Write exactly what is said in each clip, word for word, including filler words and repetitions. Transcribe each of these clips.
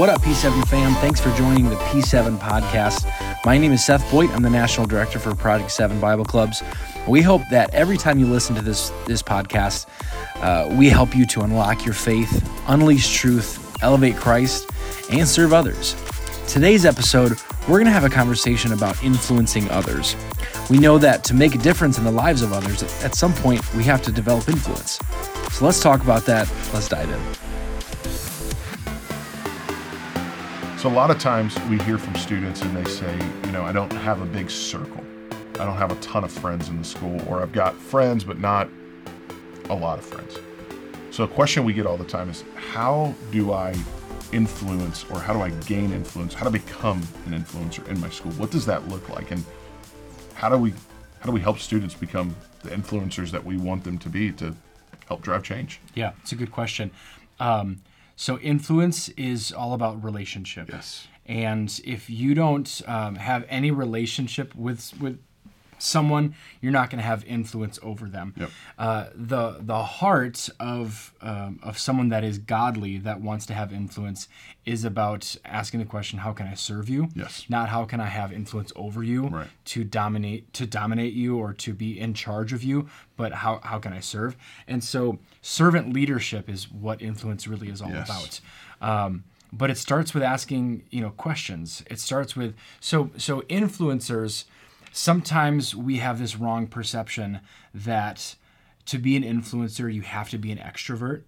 What up, P seven fam? Thanks for joining the P seven podcast. My name is Seth Boyd. I'm the National Director for Project seven Bible Clubs. We hope that every time you listen to this, this podcast, uh, we help you to unlock your faith, unleash truth, elevate Christ, and serve others. Today's episode, we're going to have a conversation about influencing others. We know that to make a difference in the lives of others, at some point, we have to develop influence. So let's talk about that. Let's dive in. So a lot of times we hear from students and they say, you know, I don't have a big circle. I don't have a ton of friends in the school, or I've got friends, but not a lot of friends. So a question we get all the time is, how do I influence, or how do I gain influence? How do I become an influencer in my school? What does that look like? And how do we, how do we help students become the influencers that we want them to be to help drive change? Yeah, it's a good question. Um, So influence is all about relationship. Yes. And if you don't um, have any relationship with with someone, you're not going to have influence over them. Yep. Uh, the the heart of um, of someone that is godly, that wants to have influence, is about asking the question, how can I serve you? Yes. Not how can I have influence over you, right, to dominate to dominate you or to be in charge of you, but how, how can I serve? And so servant leadership is what influence really is all, yes, about. Um, but it starts with asking, you know, questions. It starts with, so so influencers, sometimes we have this wrong perception that to be an influencer, you have to be an extrovert.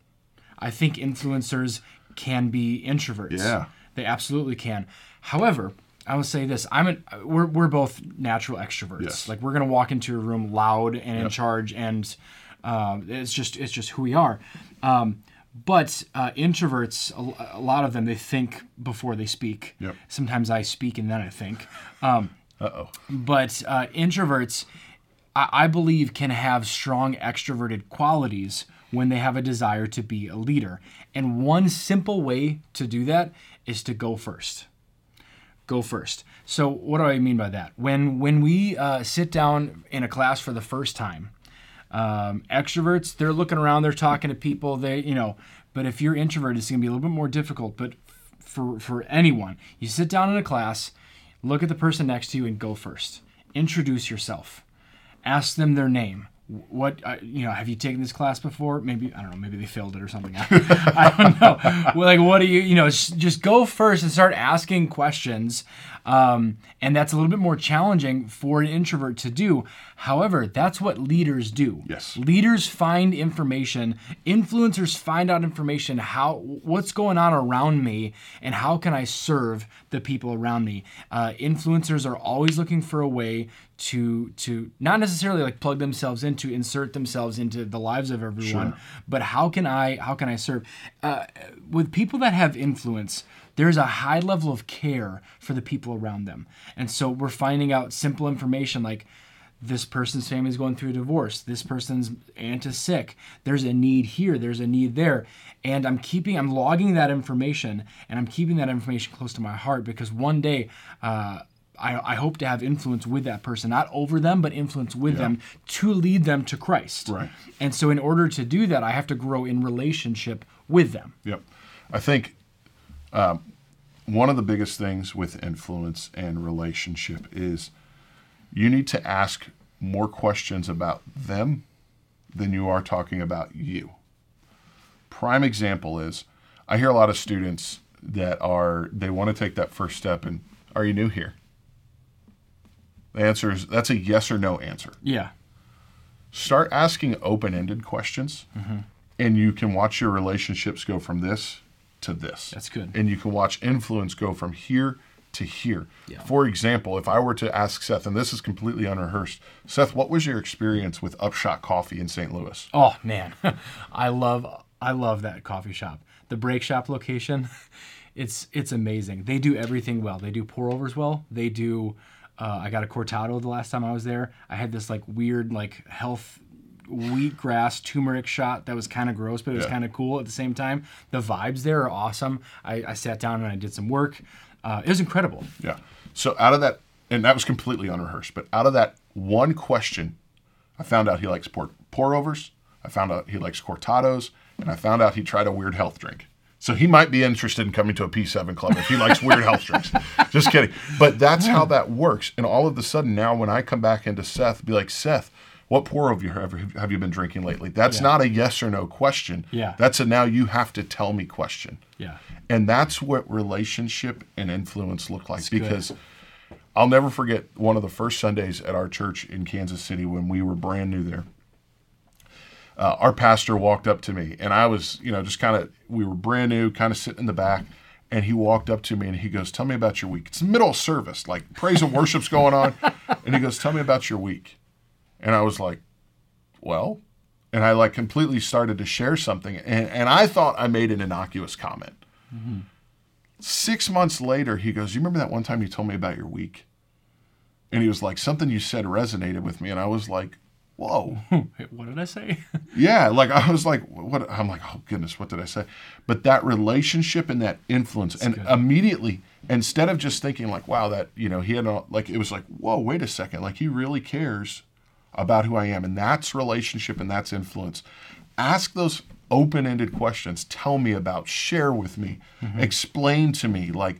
I think influencers can be introverts. Yeah. They absolutely can. However, I will say this, I'm an, we're we're both natural extroverts. Yes. Like, we're going to walk into a room loud and, yep, in charge, and uh, it's just it's just who we are. Um, but uh, introverts, a, a lot of them, they think before they speak. Yep. Sometimes I speak and then I think. Um, Uh-oh. But uh, introverts, I-, I believe, can have strong extroverted qualities when they have a desire to be a leader. And one simple way to do that is to go first. Go first. So what do I mean by that? When when we uh, sit down in a class for the first time, um, extroverts, they're looking around, they're talking to people, they you know. But if you're introverted, it's going to be a little bit more difficult. But for for anyone, you sit down in a class, look at the person next to you and go first. Introduce yourself. Ask them their name. What, uh, you know, have you taken this class before? Maybe, I don't know, maybe they failed it or something. I, I don't know. Well, like, what do you, you know, just go first and start asking questions. Um, and that's a little bit more challenging for an introvert to do. However, that's what leaders do. Yes. Leaders find information. Influencers find out information, how, what's going on around me and how can I serve the people around me. Uh, influencers are always looking for a way to, to not necessarily like plug themselves in, to insert themselves into the lives of everyone, sure, but how can I, how can I serve? Uh, with people that have influence, there's a high level of care for the people around them. And so we're finding out simple information like, this person's family is going through a divorce, this person's aunt is sick, there's a need here, there's a need there. And I'm keeping, I'm logging that information, and I'm keeping that information close to my heart, because one day uh, I, I hope to have influence with that person, not over them, but influence with, yeah, them to lead them to Christ. Right. And so in order to do that, I have to grow in relationship with them. Yep. I think... Um, one of the biggest things with influence and relationship is you need to ask more questions about them than you are talking about you. Prime example is, I hear a lot of students that are, they want to take that first step, and are you new here? The answer is, that's a yes or no answer. Yeah. Start asking open-ended questions, mm-hmm, and you can watch your relationships go from this to this. That's good. And you can watch influence go from here to here. Yeah. For example, if I were to ask Seth, and this is completely unrehearsed, Seth, what was your experience with Upshot Coffee in Saint Louis? Oh man, I love I love that coffee shop. The break shop location, it's it's amazing. They do everything well. They do pour overs well. They do. Uh, I got a cortado the last time I was there. I had this like weird like health wheatgrass turmeric shot that was kind of gross, but it was, yeah, kind of cool at the same time. The vibes there are awesome. I, I sat down and I did some work. Uh, it was incredible. Yeah. So out of that, and that was completely unrehearsed, but out of that one question, I found out he likes pour, pour overs. I found out he likes cortados, and I found out he tried a weird health drink. So he might be interested in coming to a P seven club if he likes weird health tricks. Just kidding. But that's how that works. And all of a sudden now when I come back into Seth, be like, Seth, what pour have you, have you been drinking lately? That's yeah. not a yes or no question. Yeah. That's a now you have to tell me question. Yeah. And that's what relationship and influence look like. That's because good. I'll never forget one of the first Sundays at our church in Kansas City when we were brand new there. Uh, our pastor walked up to me, and I was, you know, just kind of, we were brand new, kind of sitting in the back, and he walked up to me, and he goes, tell me about your week. It's the middle of service, like praise and worship's going on, and he goes, tell me about your week. And I was like, well, and I like completely started to share something, and, and I thought I made an innocuous comment. Mm-hmm. Six months later, he goes, you remember that one time you told me about your week? And he was like, something you said resonated with me, and I was like, whoa. What did I say? yeah. Like I was like, what? I'm like, oh goodness, what did I say? But that relationship and that influence That's and good. Immediately, instead of just thinking like, wow, that, you know, he had a, like, it was like, whoa, wait a second. Like he really cares about who I am. And that's relationship and that's influence. Ask those open-ended questions. Tell me about, share with me, mm-hmm. explain to me, like,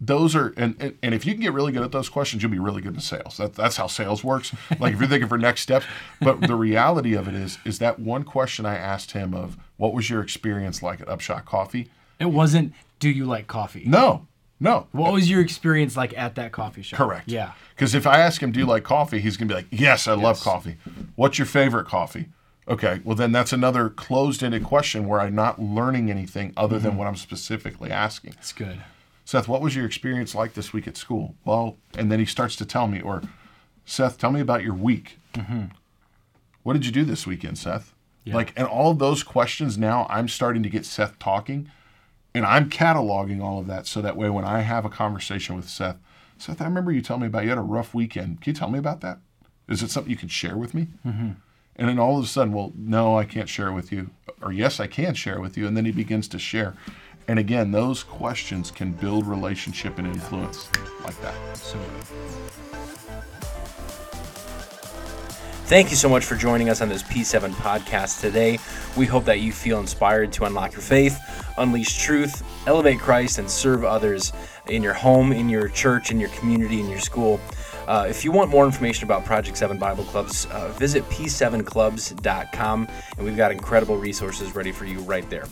those are, and, and, and if you can get really good at those questions, you'll be really good in sales. That, that's how sales works. Like if you're thinking for next steps. But the reality of it is, is that one question I asked him of, what was your experience like at Upshot Coffee? It wasn't, do you like coffee? No, no. What was your experience like at that coffee shop? Correct. Yeah. Because if I ask him, do you like coffee? He's going to be like, yes, I yes. love coffee. What's your favorite coffee? Okay, well then that's another closed-ended question where I'm not learning anything other mm-hmm. than what I'm specifically asking. That's good. Seth, what was your experience like this week at school? Well, and then he starts to tell me, or Seth, tell me about your week. Mm-hmm. What did you do this weekend, Seth? Yeah. Like, and all of those questions now, I'm starting to get Seth talking, and I'm cataloging all of that so that way when I have a conversation with Seth, Seth, I remember you telling me about you had a rough weekend. Can you tell me about that? Is it something you can share with me? Mm-hmm. And then all of a sudden, well, no, I can't share with you, or yes, I can share with you, and then he begins to share. And again, those questions can build relationship and influence like that. So. Thank you so much for joining us on this P seven podcast today. We hope that you feel inspired to unlock your faith, unleash truth, elevate Christ, and serve others in your home, in your church, in your community, in your school. Uh, if you want more information about Project seven Bible Clubs, uh, visit P seven Clubs dot com, and we've got incredible resources ready for you right there.